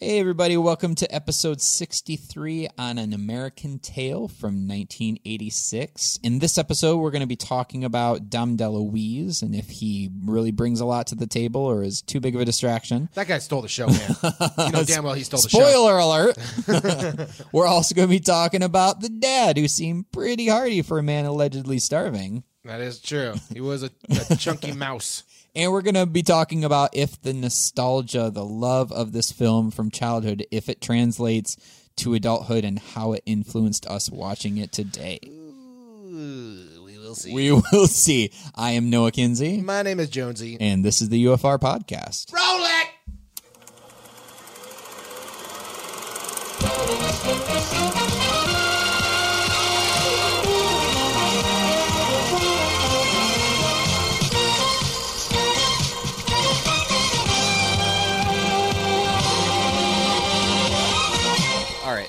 Hey everybody, welcome to episode 63 on An American Tail from 1986. In this episode, we're going to be talking about Dom DeLuise and if he really brings a lot to the table or is too big of a distraction. That guy stole the show, man. You know damn well he stole the show. Spoiler alert! We're also going to be talking about the dad, who seemed pretty hardy for a man allegedly starving. That is true. He was a chunky mouse. And we're going to be talking about if the nostalgia, the love of this film from childhood, if it translates to adulthood and how it influenced us watching it today. Ooh, we will see. We will see. I am Noah Kinsey. My name is Jonesy. And this is the UFR Podcast. Roll it!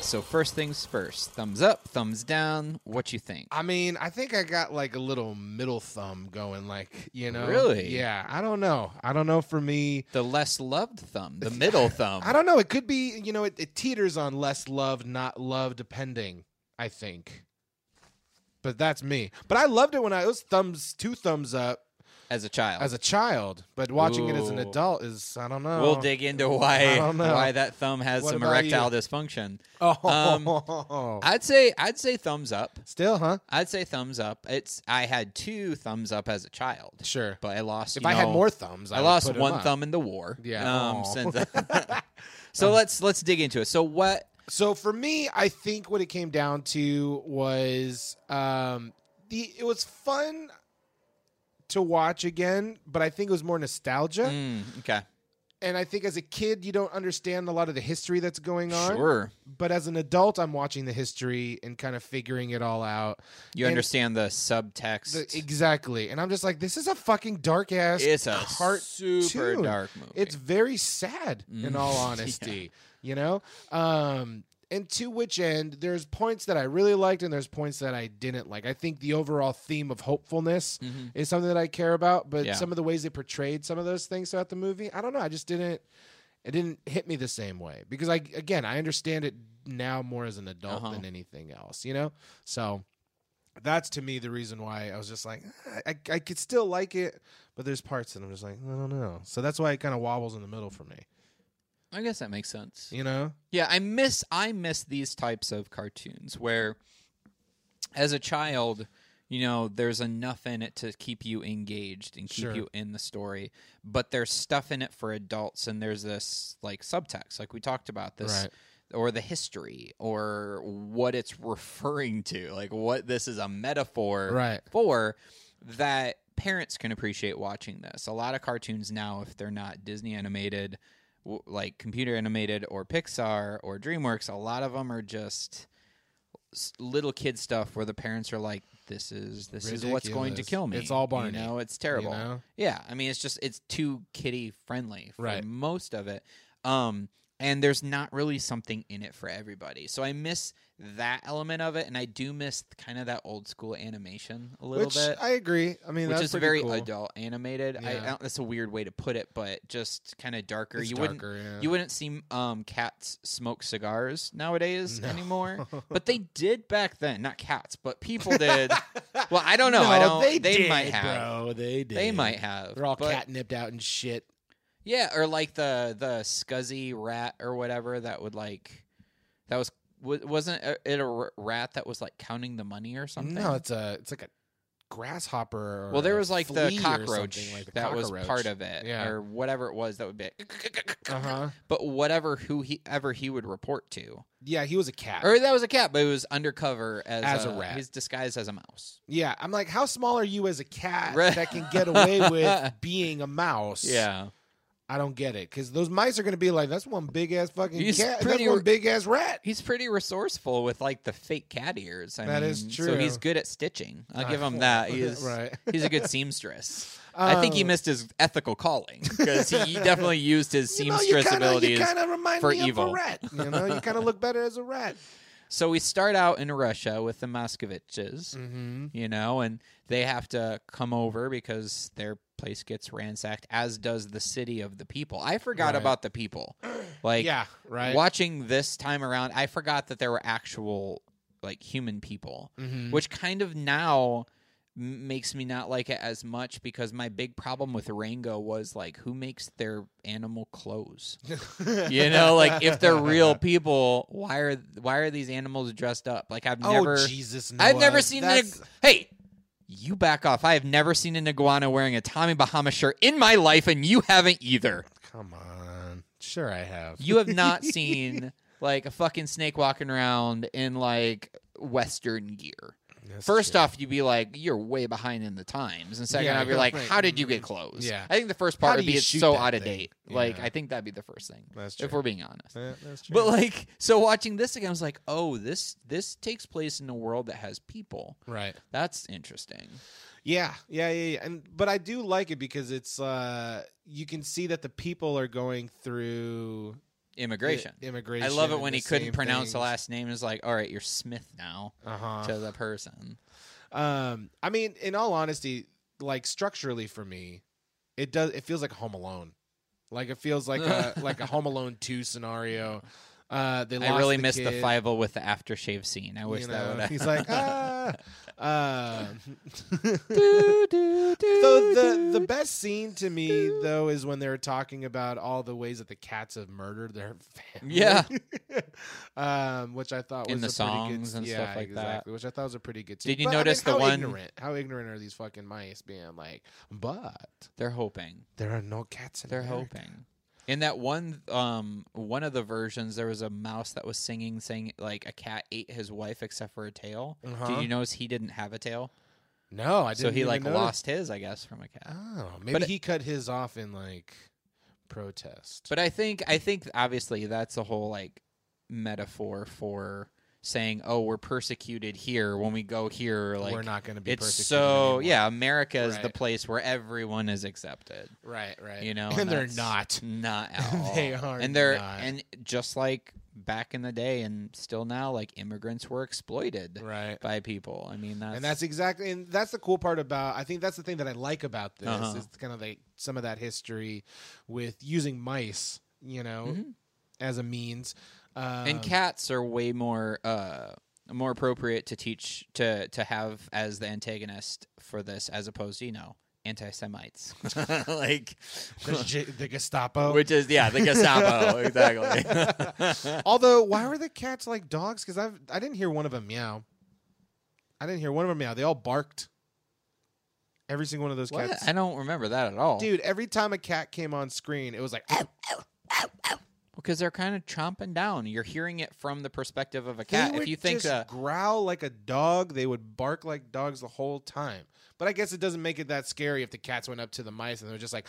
So first things first, thumbs up, thumbs down, what you think? I mean, I think I got like a little middle thumb going, like, you know. Really? Yeah, I don't know. For me. The less loved thumb, the middle thumb. I don't know. It could be, you know, it teeters on less loved, not loved, depending, I think. But that's me. But I loved it when it was two thumbs up. As a child, but watching it as an adult is, I don't know. We'll dig into why that thumb has some erectile dysfunction. Oh, I'd say thumbs up. Still, huh? I'd say thumbs up. I had two thumbs up as a child. Sure, but I lost. If I had more thumbs, I lost one thumb in the war. Yeah. So let's dig into it. So for me, I think what it came down to was it was fun to watch again, but I think it was more nostalgia. Okay. And I think as a kid, you don't understand a lot of the history that's going on. Sure. But as an adult, I'm watching the history and kind of figuring it all out. You understand the subtext. Exactly. And I'm just like, this is a fucking dark-ass super dark movie. It's very sad, in all honesty. Yeah. You know? And to which end, there's points that I really liked and there's points that I didn't like. I think the overall theme of hopefulness is something that I care about, but some of the ways they portrayed some of those things throughout the movie, I don't know. I just it didn't hit me the same way because I understand it now more as an adult than anything else, you know? So that's to me the reason why I was just like, I could still like it, but there's parts that I'm just like, I don't know. So that's why it kind of wobbles in the middle for me. I guess that makes sense. You know? Yeah, I miss these types of cartoons where, as a child, you know, there's enough in it to keep you engaged and keep you in the story, but there's stuff in it for adults, and there's this, like, subtext, like we talked about, this, or the history, or what it's referring to, like what this is a metaphor for, that parents can appreciate watching this. A lot of cartoons now, if they're not Disney animated, like computer animated or Pixar or DreamWorks, a lot of them are just little kid stuff where the parents are like, "This is what's going to kill me." It's all Barney. You know, it's terrible. You know? Yeah, I mean, it's too kiddie friendly for most of it, and there's not really something in it for everybody. So I miss that element of it, and I do miss kind of that old school animation a little bit. I agree. I mean, that's pretty cool. Which is very adult animated. Yeah. That's a weird way to put it, but just kind of darker. You wouldn't see cats smoke cigars nowadays anymore, but they did back then. Not cats, but people did. Well, I don't know. No, I don't. They might have. Bro, they did. They might have. They're all catnipped out and shit. Yeah, or like the scuzzy rat or whatever that would like. That was. Wasn't it a rat that was like counting the money or something? No, it's like a grasshopper. Or well, there was like the cockroach that was part of it, or whatever it was that would be. But whatever whoever he would report to. Yeah, he was a cat. Or that was a cat, but it was undercover as a rat. He's disguised as a mouse. Yeah, I'm like, how small are you as a cat that can get away with being a mouse? Yeah. I don't get it, because those mice are going to be like, that's one big-ass fucking cat. That's one big-ass rat. He's pretty resourceful with, like, the fake cat ears. I mean, is true. So he's good at stitching. I'll give him that. He's a good seamstress. I think he missed his ethical calling, because he definitely used his seamstress abilities for evil. You kind of remind me of a rat. You kind of look better as a rat. So we start out in Russia with the Moscovitches, and they have to come over because their place gets ransacked, as does the city of the people. I forgot about the people. Watching this time around, I forgot that there were actual human people, which kind of now makes me not like it as much, because my big problem with Rango was who makes their animal clothes? If they're real people, why are these animals dressed up? Hey, you back off. I have never seen an iguana wearing a Tommy Bahama shirt in my life, and you haven't either. Come on. Sure I have. You have not seen a fucking snake walking around in Western gear. That's first off, you'd be like, you're way behind in the times. And second off, you're like, how did you get clothes? Yeah. I think the first part would be it's so out of date. Yeah. I think that'd be the first thing, that's true, if we're being honest. Yeah, that's true. But, so watching this again, I was like, oh, this takes place in a world that has people. Right. That's interesting. Yeah. But I do like it because it's you can see that the people are going through immigration. I love it when he couldn't pronounce the last name. It's like, all right, you're Smith now to the person. I mean, in all honesty, structurally for me, it feels like Home Alone. It feels like a Home Alone 2 scenario. I really missed the Fievel with the aftershave scene. I wish that would have. He's like, ah. So the best scene to me, though, is when they're talking about all the ways that the cats have murdered their family. Yeah. Which I thought was in the songs and stuff like that. Which I thought was a pretty good scene. Did you notice the one? How ignorant are these fucking mice being like, but they're hoping. There are no cats in there. They're hoping. In that one of the versions, there was a mouse that was saying a cat ate his wife except for a tail. Did you notice he didn't have a tail? No, I didn't. So he lost his, I guess, from a cat. Oh, but he cut his off in protest. But I think obviously that's a whole metaphor for saying, oh, we're persecuted here. When we go here, we're not going to be persecuted. So anymore. Yeah, America is the place where everyone is accepted. Right. And they're not. Not at all. They are. And just like back in the day and still now, immigrants were exploited by people. I mean, that's the cool part about, I think that's the thing that I like about this is kind of some of that history with using mice, as a means. And cats are way more appropriate to teach to have as the antagonist for this, as opposed to anti-Semites the Gestapo, which is the Gestapo exactly. Although, why were the cats like dogs? Because I didn't hear one of them meow. They all barked. Every single one of those cats. I don't remember that at all, dude. Every time a cat came on screen, it was like, ow, ow, ow, ow. Because they're kind of chomping down. You're hearing it from the perspective of a cat. If you think growl like a dog, they would bark like dogs the whole time. But I guess it doesn't make it that scary if the cats went up to the mice and they were just like,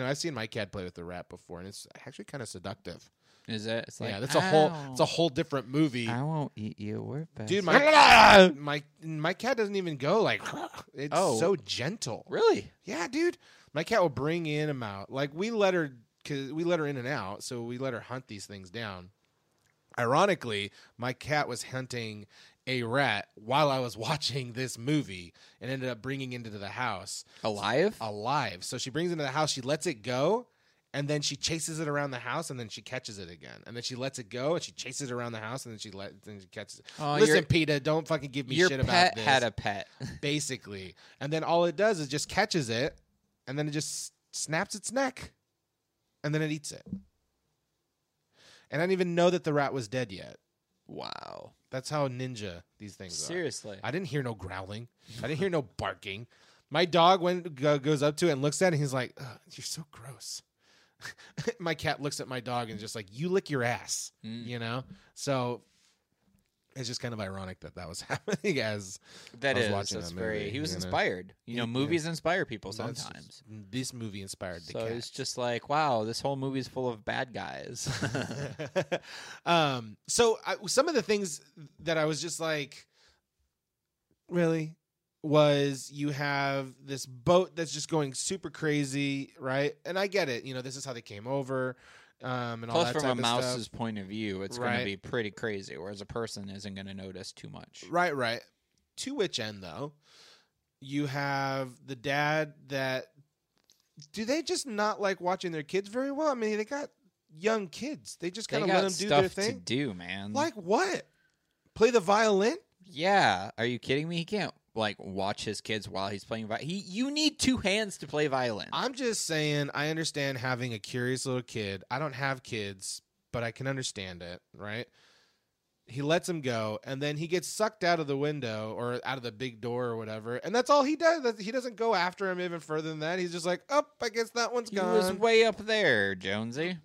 I've seen my cat play with the rat before, and it's actually kind of seductive. Is it? It's that's a whole different movie. I won't eat you. We're best. Dude, my cat doesn't even go like. It's so gentle. Really? Yeah, dude. My cat will bring in and out. We let her in and out, so we let her hunt these things down. Ironically, my cat was hunting a rat while I was watching this movie and ended up bringing into the house. Alive. So she brings into the house, she lets it go, and then she chases it around the house, and then she catches it again. And then she lets it go, and she chases it around the house, and then she catches it. Oh, listen, PETA, don't fucking give me shit about this. Your pet had a pet. Basically. And then all it does is just catches it, and then it just snaps its neck, and then it eats it. And I didn't even know that the rat was dead yet. Wow. That's how ninja these things are. Seriously. I didn't hear no growling. I didn't hear no barking. My dog goes up to it and looks at it, and he's like, ugh, you're so gross. My cat looks at my dog and just like, you lick your ass. So it's just kind of ironic that that was happening as that I was is watching that's that movie, very he was inspired you know movies inspire people sometimes this movie inspired the so cat. It's just like wow this whole movie is full of bad guys. Some of the things that I was just like really was you have this boat that's just going super crazy, right? And I get it, you know, this is how they came over. And plus, all that from type a mouse's stuff. Point of view, it's going to be pretty crazy, whereas a person isn't going to notice too much. Right, right. To which end, though, you have the dad that... Do they just not like watching their kids very well? I mean, they got young kids. They just kind of let them do their thing. They got stuff to do, man. Like what? Play the violin? Yeah. Are you kidding me? He can't, like, watch his kids while he's playing violin. You need two hands to play violin. I'm just saying, I understand having a curious little kid. I don't have kids, but I can understand it, right? He lets him go, and then he gets sucked out of the window or out of the big door or whatever, and that's all he does. He doesn't go after him even further than that. He's just like, oh, I guess that one's gone. He was way up there, Jonesy.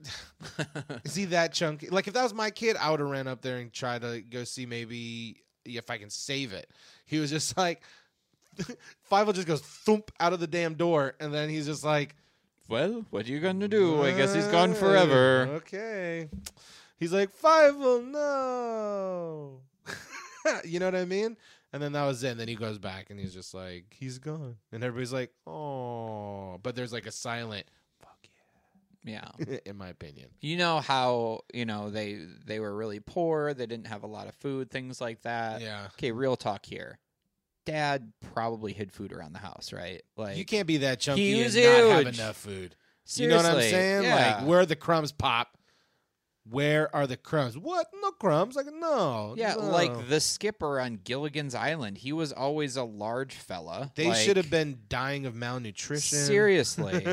Is he that chunky? Like, if that was my kid, I would have ran up there and tried to go see maybe if I can save it. He was just like, Fievel just goes thump out of the damn door, and then he's just like, well, what are you going to do? I guess he's gone forever. Okay. He's like, Fievel, no. You know what I mean? And then that was it. And then he goes back, and he's just like, he's gone. And everybody's like, oh. But there's like a silent, fuck yeah. Yeah. In my opinion. You know how, you know, they were really poor. They didn't have a lot of food, things like that. Yeah. Okay, real talk here. Dad probably hid food around the house, right? Like, you can't be that chunky and not have enough food. Seriously. You know what I'm saying? Yeah. Like, where are the crumbs, Pop? Where are the crumbs? What? No crumbs? Like, no. Yeah, no. Like the skipper on Gilligan's Island. He was always a large fella. They should have been dying of malnutrition. Seriously.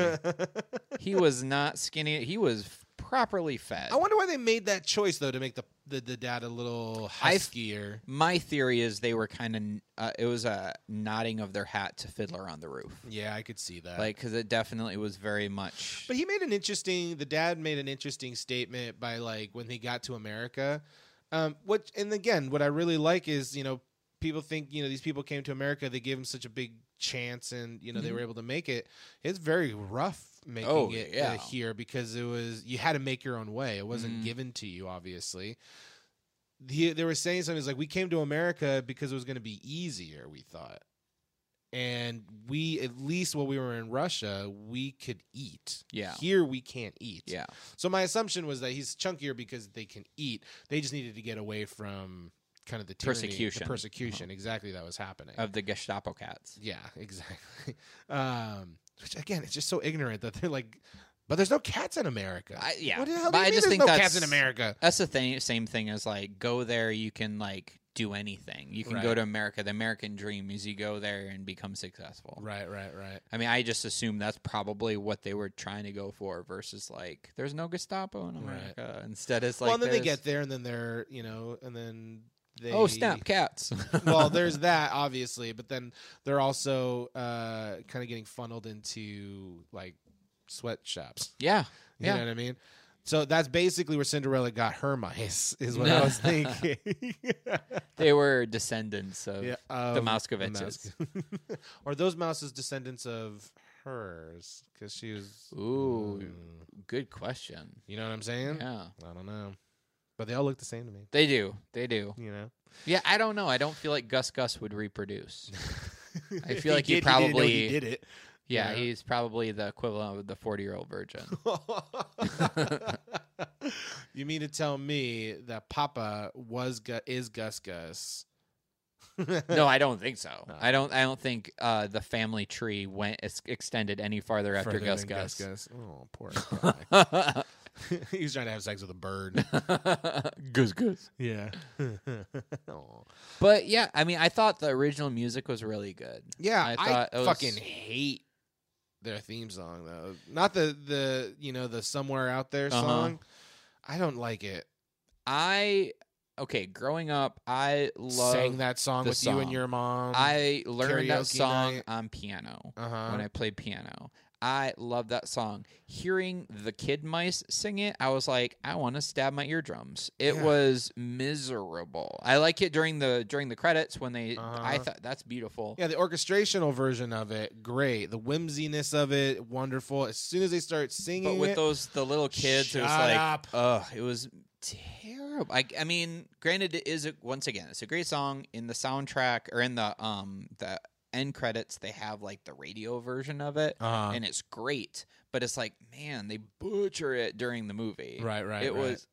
He was not skinny. He was properly fed. I wonder why they made that choice, though, to make the dad a little huskier. My theory is they were kind of... it was a nodding of their hat to Fiddler on the Roof. Yeah, I could see that. Like, because it definitely was very much... But he made an interesting... The dad made an interesting statement by, like, when he got to America. Which, and again, what I really like is, you know, people think, you know, these people came to America, they gave them such a big chance, and, you know, they were able to make it. It's very rough making here because it was, you had to make your own way. It wasn't given to you, obviously. They were saying something, it's like, we came to America because it was going to be easier, we thought. And we, at least while we were in Russia, we could eat. Yeah. Here, we can't eat. Yeah. So my assumption was that he's chunkier because they can eat. They just needed to get away from kind of the tyranny, persecution. Exactly, that was happening. Of the Gestapo cats. Yeah, exactly. Which, again, it's just so ignorant that they're like, but there's no cats in America. What the hell do you mean there's no cats in America? That's the thing, same thing as, like, go there, you can, like, do anything. You can go to America. The American dream is you go there and become successful. Right, right, right. I mean, I just assume that's probably what they were trying to go for versus, like, there's no Gestapo in America. Right. Instead, it's like... Well, and then they get there, and then they're, you know, and then... Oh, snap, cats. Well, there's that, obviously, but then they're also kind of getting funneled into, like, sweatshops. Yeah. You know what I mean? So that's basically where Cinderella got her mice, is what I was thinking. They were descendants of the Moscovitches. Or those mouses descendants of hers, because she was... Ooh, good question. You know what I'm saying? Yeah. I don't know. But they all look the same to me. They do. They do. You know? Yeah, I don't know. I don't feel like Gus Gus would reproduce. I feel like he probably... He did it. Yeah, you know? He's probably the equivalent of the 40-year-old virgin. You mean to tell me that Papa is Gus Gus? No, I don't think so. No. I don't think the family tree extended any farther after Gus Gus. Gus Gus. Oh, poor guy. He was trying to have sex with a bird. Goose, goose. Yeah. But, yeah, I mean, I thought the original music was really good. Yeah, I fucking hate their theme song, though. Not the you know, the Somewhere Out There song. I don't like it. Okay, growing up, I loved... Sang that song with you and your mom. I learned that song on piano when I played piano. I love that song. Hearing the Kid Mice sing it, I was like, I want to stab my eardrums. It was miserable. I like it during the credits when they. I thought that's beautiful. Yeah, the orchestrational version of it, great. The whimsiness of it, wonderful. As soon as they start singing, but with the little kids, it was like, oh, it was terrible. I mean, granted, it is once again, it's a great song. In the soundtrack or in the end credits, they have like the radio version of it, and it's great, but it's like, man, they butcher it during the movie. Right. was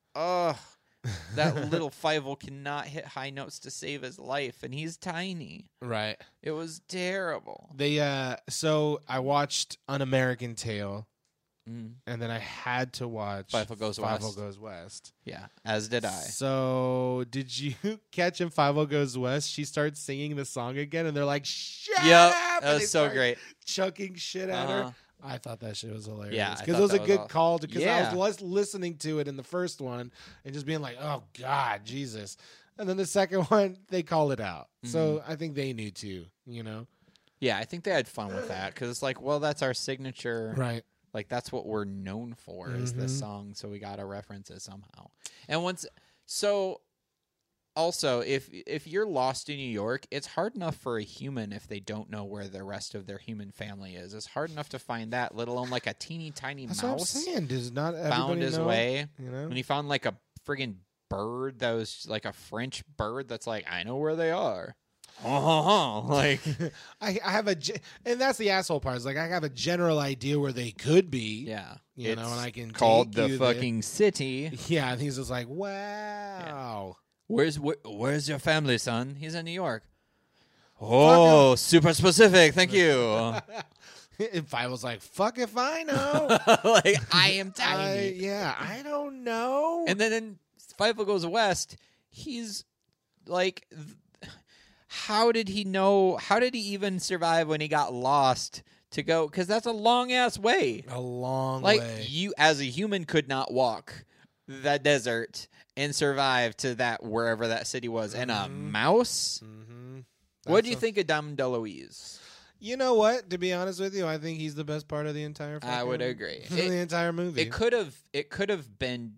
that little Fievel cannot hit high notes to save his life, and he's tiny. Right. It was terrible. They so I watched An American Tail, and then I had to watch Fievel Goes West. Yeah, as did I. So did you catch in Fievel Goes West, she starts singing the song again, and they're like, shut up! That was so great. Chucking shit at her. I thought that shit was hilarious. Yeah, because it was a good call. Because I was listening to it in the first one and just being like, oh, God, Jesus. And then the second one, they call it out. Mm-hmm. So I think they knew too, you know? Yeah, I think they had fun with that because it's like, well, that's our signature. Right. Like, that's what we're known for is this song, so we got to reference it somehow. And also, if you're lost in New York, it's hard enough for a human if they don't know where the rest of their human family is. It's hard enough to find that, let alone, like, a teeny tiny mouse. That's what I'm saying. Does not everybody found his way. You know? When he found, like, a friggin' bird that was, like, a French bird that's like, I know where they are. Like I have and that's the asshole part. Is like I have a general idea where they could be. Yeah, you know, and I can called the fucking city. Yeah, and he's just like, wow. Yeah. Where's your family, son? He's in New York. Oh, super specific. Thank you. And Fievel's like, fuck if I know. Like I am tiny. Yeah, I don't know. And then in Fievel Goes West, he's like. How did he know? How did he even survive when he got lost to go? Because that's a long ass way. A long way. Like you, as a human, could not walk that desert and survive to that wherever that city was. And a mouse. Mm-hmm. What do you think of Dom DeLuise? You know what? To be honest with you, I think he's the best part of the entire. I would agree. The entire movie. It could have been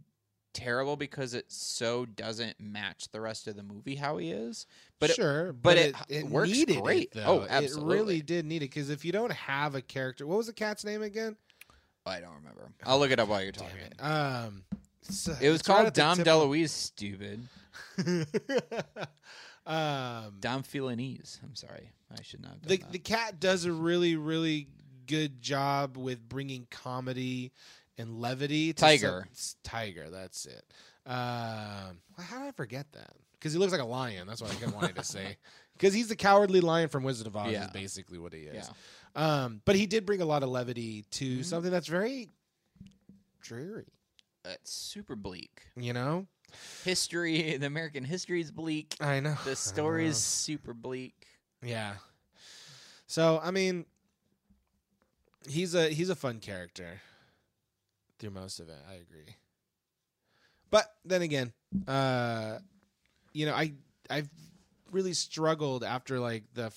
terrible because it so doesn't match the rest of the movie how he is. But sure, it works great. Oh, absolutely. It really did need it because if you don't have a character, what was the cat's name again? I don't remember. I'll look it up while you're talking. It was called Dom DeLuise. Stupid. Dom Felinese. I'm sorry, I should not. The cat does a really, really good job with bringing comedy and levity. Tiger, that's it. How did I forget that? Because he looks like a lion. That's what I kept wanting to say. Because he's the cowardly lion from Wizard of Oz is basically what he is. Yeah. But he did bring a lot of levity to something that's very dreary. It's super bleak. You know? History, the American history is bleak. I know. The story is super bleak. Yeah. So, I mean, he's a fun character. Through most of it, I agree. But then again, you know, I've really struggled after like the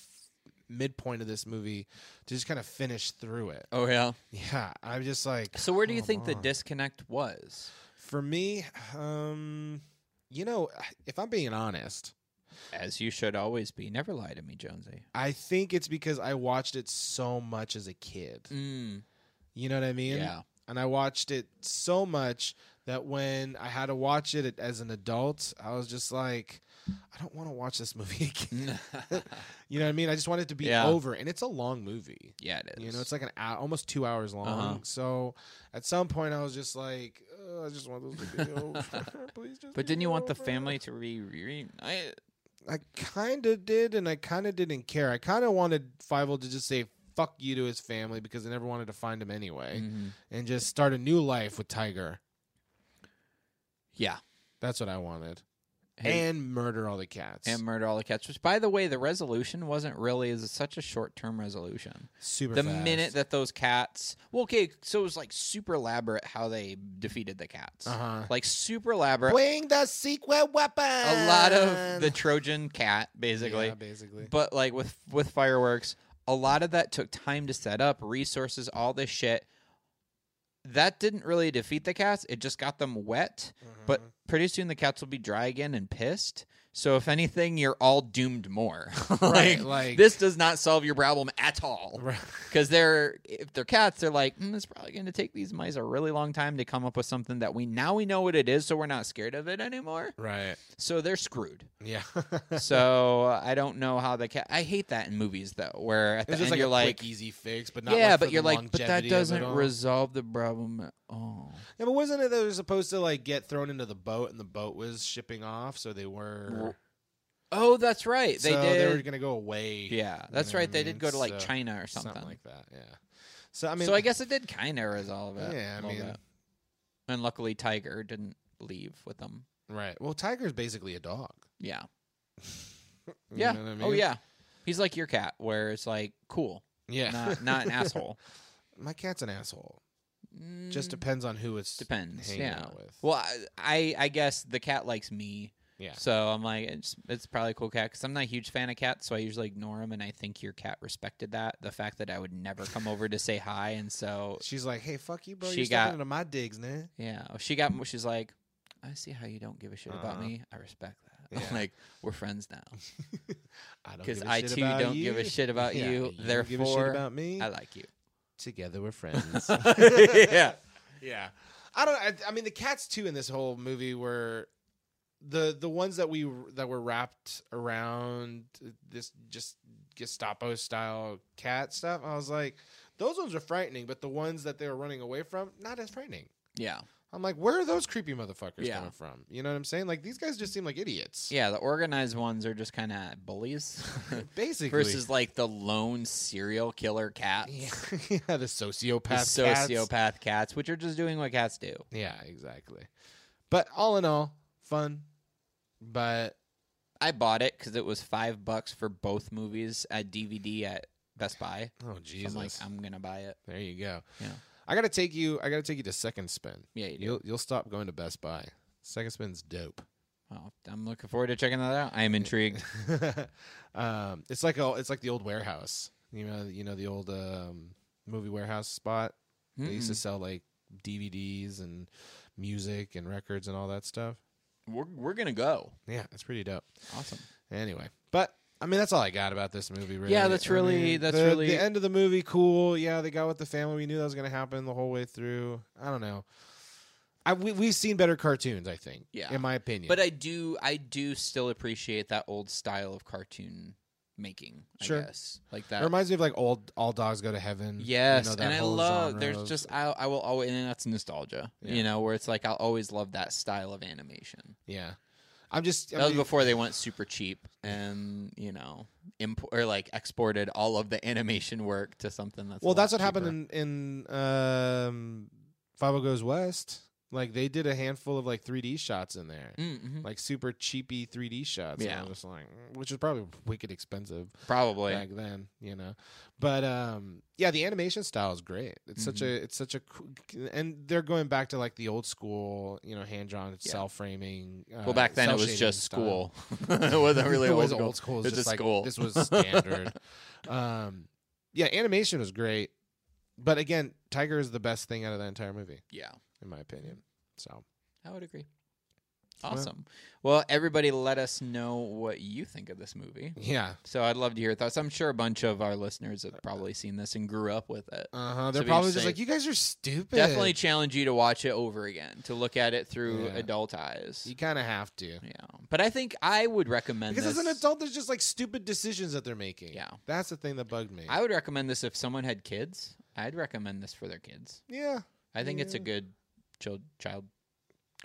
midpoint of this movie to just kind of finish through it. Oh yeah, yeah. I'm just like. So where do you think the disconnect was? For me, you know, if I'm being honest, as you should always be, never lie to me, Jonesy. I think it's because I watched it so much as a kid. Mm. You know what I mean? Yeah. And I watched it so much that when I had to watch it as an adult, I was just like, I don't want to watch this movie again. You know what I mean? I just want it to be over. And it's a long movie. Yeah, it is. You know, it's like an hour, almost 2 hours long. Uh-huh. So at some point, I was just like, I just want this to be over. Please just. But didn't you want the family to be reunited? I kind of did, and I kind of didn't care. I kind of wanted Fievel to just say, fuck you to his family because I never wanted to find him anyway and just start a new life with Tiger. Yeah. That's what I wanted. And murder all the cats. Which, by the way, the resolution wasn't really is such a short-term resolution. Super the fast. Minute that those cats... Well, okay, so it was like super elaborate how they defeated the cats. Uh-huh. Like super elaborate. Bring the secret weapon! A lot of the Trojan cat, basically. Yeah, basically. But like with fireworks... A lot of that took time to set up, resources, all this shit. That didn't really defeat the cats. It just got them wet. Mm-hmm. But pretty soon the cats will be dry again and pissed. So if anything, you're all doomed more. This does not solve your problem at all. Because if they're cats, they're like, it's probably going to take these mice a really long time to come up with something that we know what it is, so we're not scared of it anymore. Right. So they're screwed. Yeah. So I don't know how the cat. I hate that in movies though, where at the end you're like, quick, easy fix, but not. Yeah, but you're like, but that doesn't resolve the problem at all. Yeah, but wasn't it that they were supposed to like get thrown into the boat and the boat was shipping off, so they were. Oh, that's right. They did. They were going to go away. Yeah, that's right. They did go to like China or something like that. Yeah. So I guess it did kind of resolve it. Yeah, I mean, and luckily Tiger didn't leave with them. Right. Well, Tiger's basically a dog. Yeah. Yeah. Know what I mean? Oh yeah. He's like your cat, where it's like cool. Yeah. Not an asshole. My cat's an asshole. Just depends on who it's hanging out with. Well, I guess the cat likes me. Yeah. So I'm like, it's probably a cool cat because I'm not a huge fan of cats, so I usually ignore them. And I think your cat respected that, the fact that I would never come over to say hi, and so she's like, "Hey, fuck you, bro! You're stepping into my digs, man." Yeah. She's like, "I see how you don't give a shit about me. I respect that. Yeah. Like, we're friends now. Because I too don't give a shit about you. Therefore, give a shit about me. I like you. Together, we're friends." Yeah. Yeah. I mean, the cats too in this whole movie were. The ones that were wrapped around this just Gestapo style cat stuff, I was like, those ones are frightening, but the ones that they were running away from, not as frightening. Yeah, I'm like, where are those creepy motherfuckers coming from? You know what I'm saying? Like, these guys just seem like idiots. Yeah, the organized ones are just kind of bullies, basically, versus like the lone serial killer cats. Yeah, yeah, the sociopath cats, which are just doing what cats do. Yeah, exactly. But all in all. Fun, but I bought it because it was $5 for both movies at DVD at Best Buy. Oh Jesus! So I'm like, I'm gonna buy it. There you go. Yeah, I gotta take you to Second Spin. Yeah, you'll stop going to Best Buy. Second Spin's dope. Well, I'm looking forward to checking that out. I am intrigued. It's like the old warehouse. You know the old movie warehouse spot. Mm-hmm. They used to sell like DVDs and music and records and all that stuff. We're going to go. Yeah, it's pretty dope. Awesome. Anyway, but I mean that's all I got about this movie really. Yeah, that's really the end of the movie cool. Yeah, they got with the family. We knew that was going to happen the whole way through. I don't know. We've seen better cartoons, I think. Yeah. In my opinion. But I do still appreciate that old style of cartoon making, I guess. Like that. It reminds me of like old All Dogs Go to Heaven. Yes, you know, and I love there's just I will always, and that's nostalgia. Yeah. You know, where it's like I'll always love that style of animation. Yeah. That was before they went super cheap and, you know, exported all of the animation work to something that's happened in Fievel Goes West. Like they did a handful of like 3D shots in there, mm-hmm. like super cheapy 3D shots. Yeah, and I was like, which was probably wicked expensive, probably back then, you know. But yeah, the animation style is great. It's mm-hmm. such a, and they're going back to like the old school, you know, hand drawn cell framing. Well, back then it was just school. It wasn't really old school. It was just like school. This was standard. Yeah, animation was great, but again, Tiger is the best thing out of that entire movie. Yeah. In my opinion. So I would agree. Awesome. Well, everybody let us know what you think of this movie. Yeah. So I'd love to hear your thoughts. I'm sure a bunch of our listeners have probably seen this and grew up with it. Uh-huh. They're probably just like, you guys are stupid. Definitely challenge you to watch it over again, to look at it through adult eyes. You kind of have to. Yeah. But I think I would recommend this. Because as an adult, there's just like stupid decisions that they're making. Yeah. That's the thing that bugged me. I would recommend this if someone had kids. I'd recommend this for their kids. Yeah. I think it's a good... child cartoon.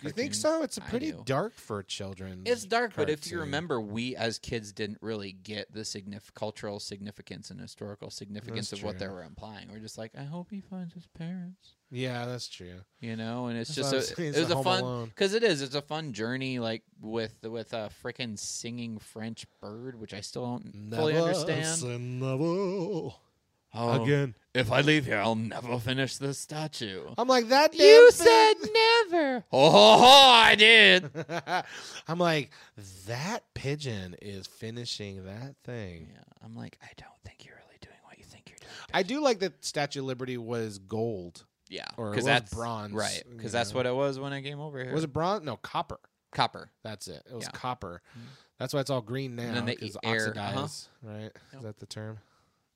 You think so? It's pretty dark for children. It's dark, cartoon. But if you remember, we as kids didn't really get the cultural significance and historical significance of what they were implying. We're just like, I hope he finds his parents. Yeah, that's true. You know, and it was a fun, because it's a fun journey, like with a freaking singing French bird, which I still don't fully understand. Oh, again, if I leave here, I'll never finish this statue. I'm like, that you said never. Oh, I did. I'm like, that pigeon is finishing that thing. Yeah, I'm like, I don't think you're really doing what you I do like that Statue of Liberty was gold. Yeah, or that's bronze, right? Because that's what it was when I came over here. Was it bronze? No, copper. Copper. That's it. It was copper. Mm-hmm. That's why it's all green now. And then they oxidize, right? Yep. Is that the term?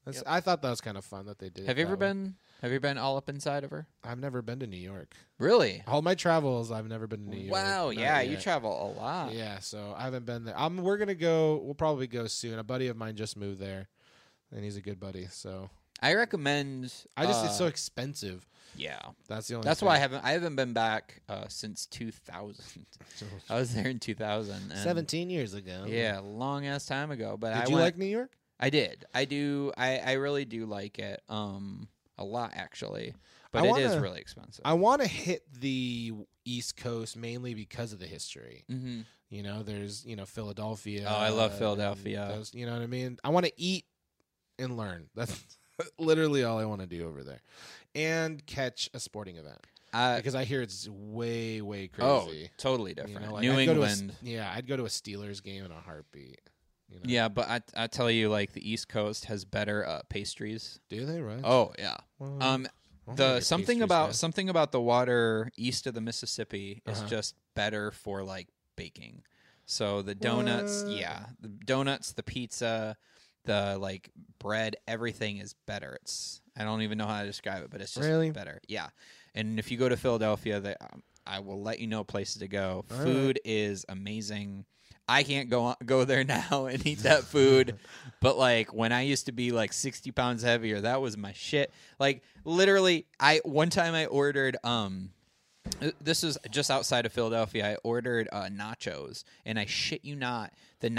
That's, I thought that was kind of fun that they did. Have you ever been? Have you been all up inside of her? I've never been to New York. Really? All my travels, I've never been to New York. Wow, yeah, you travel a lot. Yeah, so I haven't been there. We're gonna go. We'll probably go soon. A buddy of mine just moved there, and he's a good buddy. So I recommend. It's so expensive. Yeah, that's the only. That's why I haven't been back since 2000. I was there in 2000. 17 years ago. Yeah, long ass time ago. But did you like New York? I did. I do. I really do like it. A lot actually, but it is really expensive. I want to hit the East Coast mainly because of the history. Mm-hmm. You know, there's Philadelphia. Oh, I love Philadelphia. Those, you know what I mean? I want to eat and learn. That's literally all I want to do over there, and catch a sporting event because I hear it's way, way crazy. Oh, totally different. You know, like New England. I'd go to a Steelers game in a heartbeat. You know? Yeah, but I tell you, like the East Coast has better pastries. Do they right? Oh yeah. Well, the something about the water east of the Mississippi is just better for like baking. So the donuts, the pizza, the like bread, everything is better. It's I don't even know how to describe it, but it's just better. Yeah, and if you go to Philadelphia, I will let you know places to go. All Food is amazing. I can't go there now and eat that food, but like when I used to be like 60 pounds heavier, that was my shit. Like literally, one time I ordered this is just outside of Philadelphia. I ordered nachos, and I shit you not, the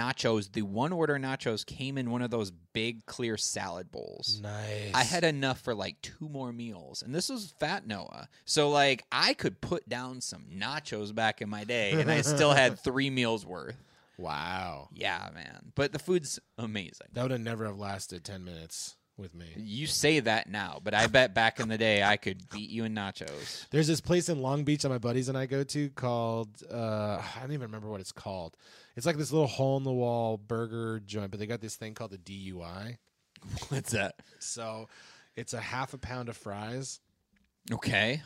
one order of nachos came in one of those big clear salad bowls. Nice. I had enough for like two more meals, and this was Fat Noah, so like I could put down some nachos back in my day, and I still had three meals worth. Wow. Yeah, man. But the food's amazing. That would have never have lasted 10 minutes with me. You say that now, but I bet back in the day I could beat you in nachos. There's this place in Long Beach that my buddies and I go to called, I don't even remember what it's called. It's like this little hole-in-the-wall burger joint, but they got this thing called the DUI. What's that? So it's a half a pound of fries. Okay.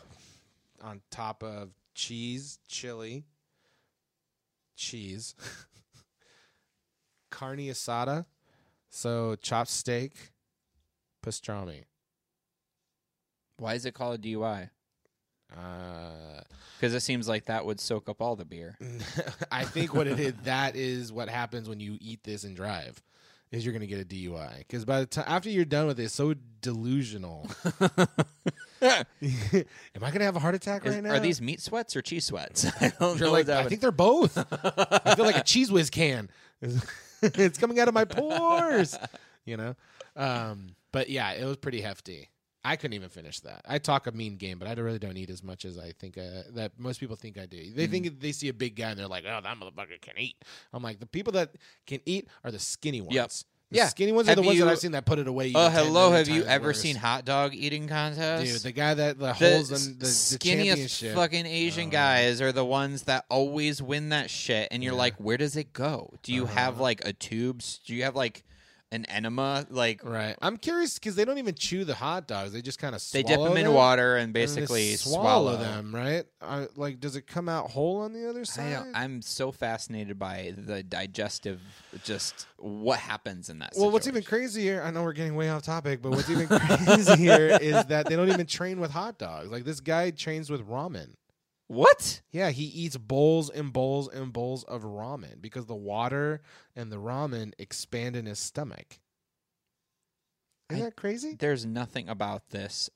On top of cheese, chili, carne asada, so chopped steak, pastrami. Why is it called a DUI? Because it seems like that would soak up all the beer. I think what it is, that is what happens when you eat this and drive, is you're going to get a DUI. Because by the time after you're done with it, it's so delusional. Am I going to have a heart attack right now? Are these meat sweats or cheese sweats? I don't know. Like, I think they're both. I feel like a Cheez Whiz can. It's coming out of my pores, you know? But yeah, it was pretty hefty. I couldn't even finish that. I talk a mean game, but I really don't eat as much as I think that most people think I do. They think they see a big guy and they're like, oh, that motherfucker can eat. I'm like, the people that can eat are the skinny ones. Yep. The skinny ones are the ones that I've seen that put it away. Oh, hello. Have you ever seen hot dog eating contests? Dude, the guy that holds the skinniest fucking Asian guys are the ones that always win that shit. And you're like, where does it go? Do you have like a tube? Do you have like an enema? Like, right. I'm curious because they don't even chew the hot dogs. They just kind of swallow them. They dip them in water and basically and swallow them, right? Like, does it come out whole on the other side? I'm so fascinated by the digestive, just what happens in that situation. Well, what's even crazier, I know we're getting way off topic, but what's even crazier is that they don't even train with hot dogs. Like, this guy trains with ramen. What? Yeah, he eats bowls and bowls and bowls of ramen because the water and the ramen expand in his stomach. Isn't that crazy? There's nothing about this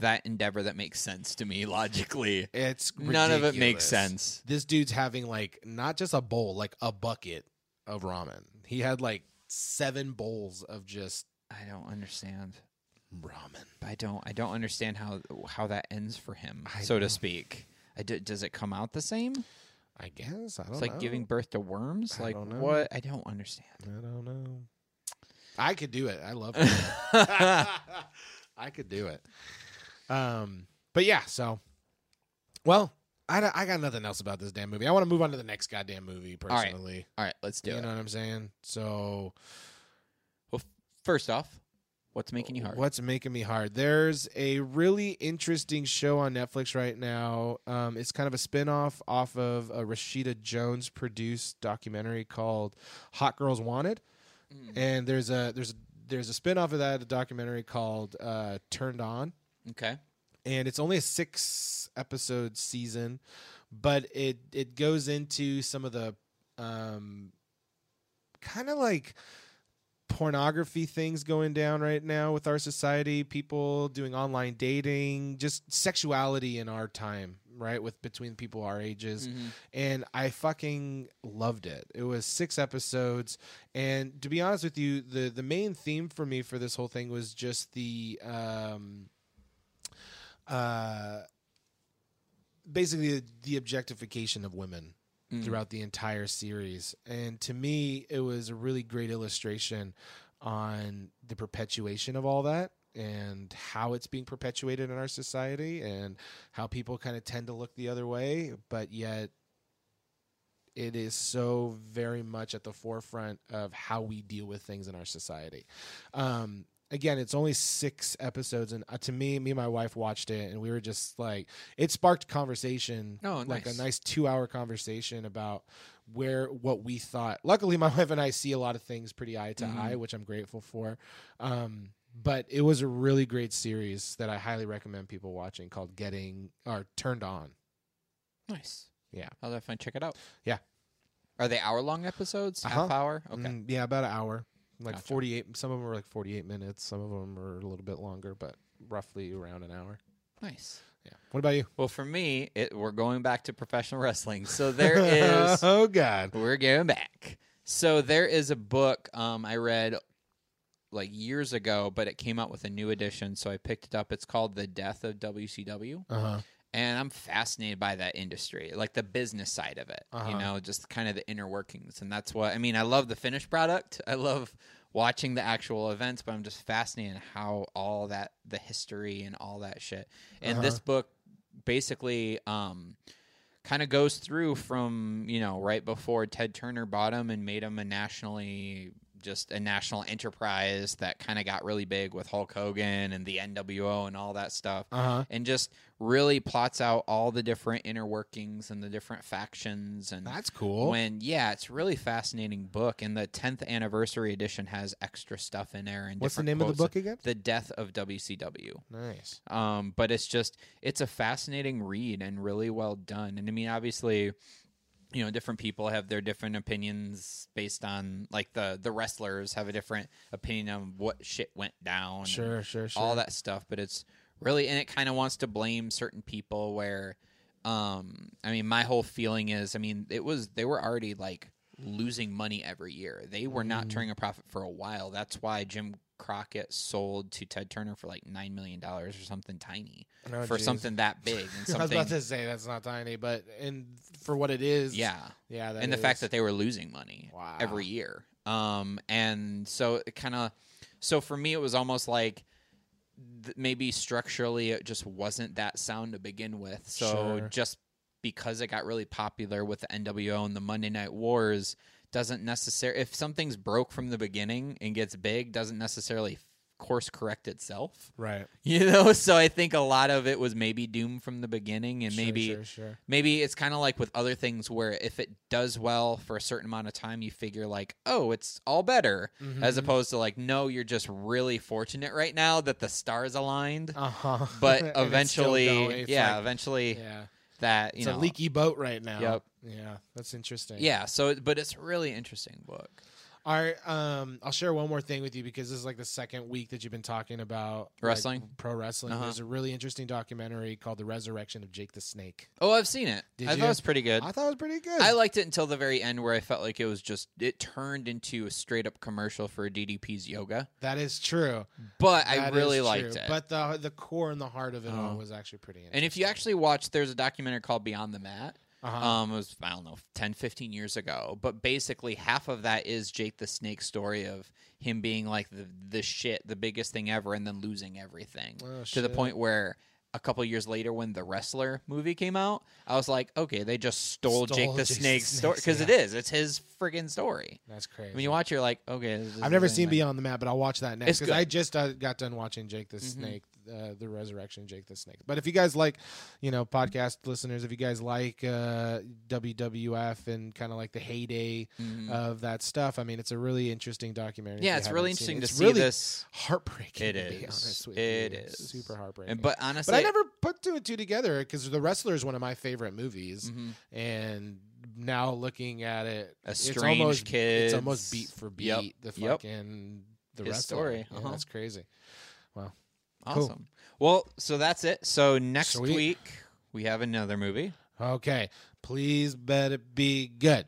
that endeavor that makes sense to me logically. It's ridiculous. None of it makes sense. This dude's having like not just a bowl, like a bucket of ramen. He had like 7 bowls of just I don't understand. Ramen. I don't understand how that ends for him, to speak. Does it come out the same? I guess. I don't know. It's like giving birth to worms? I don't know. What? I don't understand. I don't know. I could do it. I love it. I could do it. But yeah, so. Well, I got nothing else about this damn movie. I want to move on to the next goddamn movie, personally. All right let's do it. You know what I'm saying? So. Well, first off. What's making you hard? What's making me hard? There's a really interesting show on Netflix right now. It's kind of a spinoff off of a Rashida Jones produced documentary called Hot Girls Wanted, and there's a spinoff of that, a documentary called Turned On. Okay, and it's only a 6-episode season, but it goes into some of the kind of like pornography things going down right now with our society, people doing online dating, just sexuality in our time, right, with between people our ages. Mm-hmm. And I fucking loved it. It was 6 episodes, and to be honest with you, the main theme for me for this whole thing was just the basically the objectification of women. Mm. Throughout the entire series. And to me, it was a really great illustration on the perpetuation of all that and how it's being perpetuated in our society and how people kind of tend to look the other way, but yet it is so very much at the forefront of how we deal with things in our society. Again, it's only 6 episodes, and to me and my wife watched it, and we were just like, it sparked conversation, like a nice 2-hour conversation about what we thought. Luckily, my wife and I see a lot of things pretty eye to eye, which I'm grateful for. But it was a really great series that I highly recommend people watching called Turned On. Nice. Yeah. I'll definitely check it out. Yeah. Are they hour-long episodes? Uh-huh. Half hour? Okay. Yeah, about an hour. Like gotcha. 48, some of them are like 48 minutes, some of them are a little bit longer, but roughly around an hour. Nice. Yeah. What about you? Well, for me, we're going back to professional wrestling. So there is... oh, God. We're going back. So there is a book I read like years ago, but it came out with a new edition, so I picked it up. It's called The Death of WCW. Uh-huh. And I'm fascinated by that industry, like the business side of it, you know, just kind of the inner workings. And that's what, I mean, I love the finished product. I love watching the actual events, but I'm just fascinated how all that, the history and all that shit. And this book basically kind of goes through from, you know, right before Ted Turner bought him and made him a national enterprise that kind of got really big with Hulk Hogan and the NWO and all that stuff, and just really plots out all the different inner workings and the different factions. And that's cool. It's a really fascinating book, and the 10th anniversary edition has extra stuff in there. And what's the name of the book again? The Death of WCW. Nice. But it's a fascinating read and really well done. And I mean, obviously, you know, different people have their different opinions based on, like, the wrestlers have a different opinion on what shit went down. Sure. All that stuff. But it's really, and it kind of wants to blame certain people where, I mean, my whole feeling is, I mean, they were already, like, losing money every year. They were not turning a profit for a while. That's why Jim Crockett sold to Ted Turner for like $9 million or something tiny something that big. And something, I was about to say that's not tiny, but for what it is. Yeah. And the fact that they were losing money every year. And so it kind of, so for me, it was almost like maybe structurally it just wasn't that sound to begin with. So just because it got really popular with the NWO and the Monday Night Wars, doesn't necessarily, if something's broke from the beginning and gets big, doesn't necessarily course correct itself. Right. You know, so I think a lot of it was maybe doomed from the beginning, and maybe it's kind of like with other things where if it does well for a certain amount of time, you figure like, oh, it's all better, as opposed to like, no, you're just really fortunate right now that the stars aligned. But eventually. That you it's know, a leaky boat right now. Yep. Yeah, that's interesting. Yeah, so but it's a really interesting book. All right, I'll share one more thing with you because this is like the second week that you've been talking about wrestling, like, pro wrestling. There's a really interesting documentary called The Resurrection of Jake the Snake. Oh, I've seen it. Did you? I thought it was pretty good. I liked it until the very end where I felt like it turned into a straight up commercial for DDP's yoga. That is true. But I really liked it. But the core and the heart of it all was actually pretty interesting. And if you actually watch, there's a documentary called Beyond the Mat. It was, I don't know, 10, 15 years ago. But basically half of that is Jake the Snake's story of him being like the biggest thing ever, and then losing everything. To the point where a couple years later when The Wrestler movie came out, I was like, okay, they just stole Jake the Snake's story. Because it is. It's his friggin' story. That's crazy. When you watch it, you're like, okay. I've never seen Beyond the Mat, but I'll watch that next. Because I just got done watching Jake the Snake, The Resurrection of Jake the Snake. But if you guys like, you know, podcast listeners, if you guys like WWF and kind of like the heyday of that stuff, I mean, it's a really interesting documentary. Yeah, it's really interesting to see really this. Heartbreaking. It is. To be honest with you. It's super heartbreaking. And, but honestly, but I never put two and two together because The Wrestler is one of my favorite movies, and now looking at it, it's almost beat for beat the fucking The Wrestler story. Yeah, that's crazy. Wow. Awesome. Cool. Well, so that's it. So next week we have another movie. Okay. Please better be good.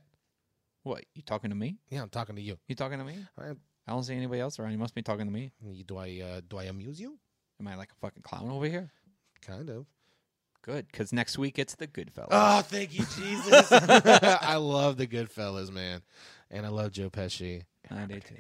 What? You talking to me? Yeah, I'm talking to you. You talking to me? I don't see anybody else around. You must be talking to me. Do I amuse you? Am I like a fucking clown over here? Kind of. Good, because next week it's the Goodfellas. Oh, thank you, Jesus. I love the Goodfellas, man. And I love Joe Pesci. I do too.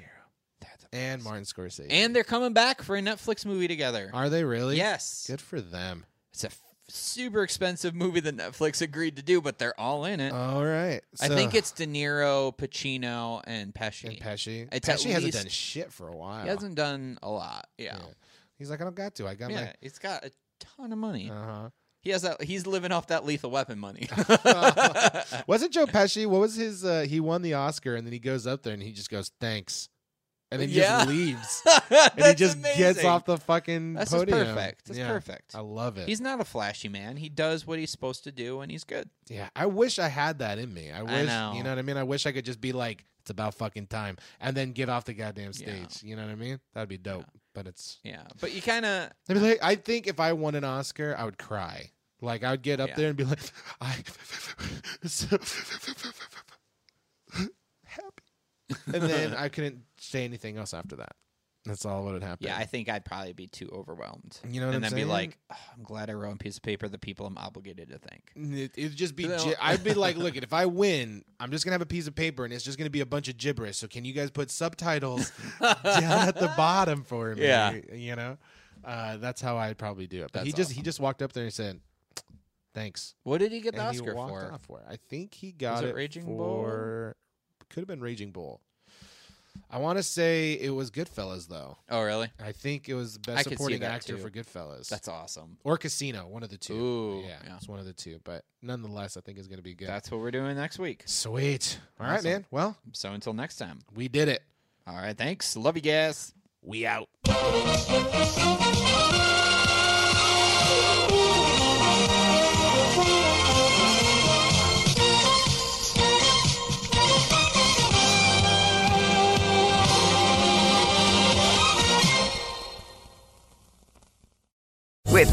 And Martin Scorsese. And they're coming back for a Netflix movie together. Are they really? Yes. Good for them. It's a super expensive movie that Netflix agreed to do, but they're all in it. All right. So, I think it's De Niro, Pacino, and Pesci. Pesci hasn't done shit for a while. He hasn't done a lot. Yeah. He's like, I don't got to. I got my... He's got a ton of money. Uh-huh. He has that. He's living off that Lethal Weapon money. Wasn't Joe Pesci? What was his... he won the Oscar, and then he goes up there, and he just goes, thanks. And then he just leaves. And he just gets off the fucking podium. That's perfect. That's perfect. I love it. He's not a flashy man. He does what he's supposed to do, and he's good. Yeah. I wish I had that in me. I wish, you know what I mean? I wish I could just be like, it's about fucking time, and then get off the goddamn stage. You know what I mean? That'd be dope. Yeah. But it's... Yeah. But you kind of... I mean, like, I think if I won an Oscar, I would cry. Like, I would get up there and be like, I'm so happy. And then I couldn't say anything else after that. That's all what would happen. Yeah, I think I'd probably be too overwhelmed. You know what I'm saying? And then be like, oh, I'm glad I wrote on a piece of paper the people I'm obligated to thank. It'd just be, I'd be like, look, if I win, I'm just going to have a piece of paper and it's just going to be a bunch of gibberish. So can you guys put subtitles down at the bottom for me? Yeah. You know? That's how I'd probably do it. But he just walked up there and said, thanks. What did he get the Oscar for? I think he got it Raging Bull. Could have been Raging Bull. I want to say it was Goodfellas, though. Oh, really? I think it was Best Supporting Actor for Goodfellas. That's awesome. Or Casino, one of the two. Ooh, yeah, it's one of the two. But nonetheless, I think it's going to be good. That's what we're doing next week. Sweet. All right, man. Well. So until next time. We did it. All right, thanks. Love you guys. We out. With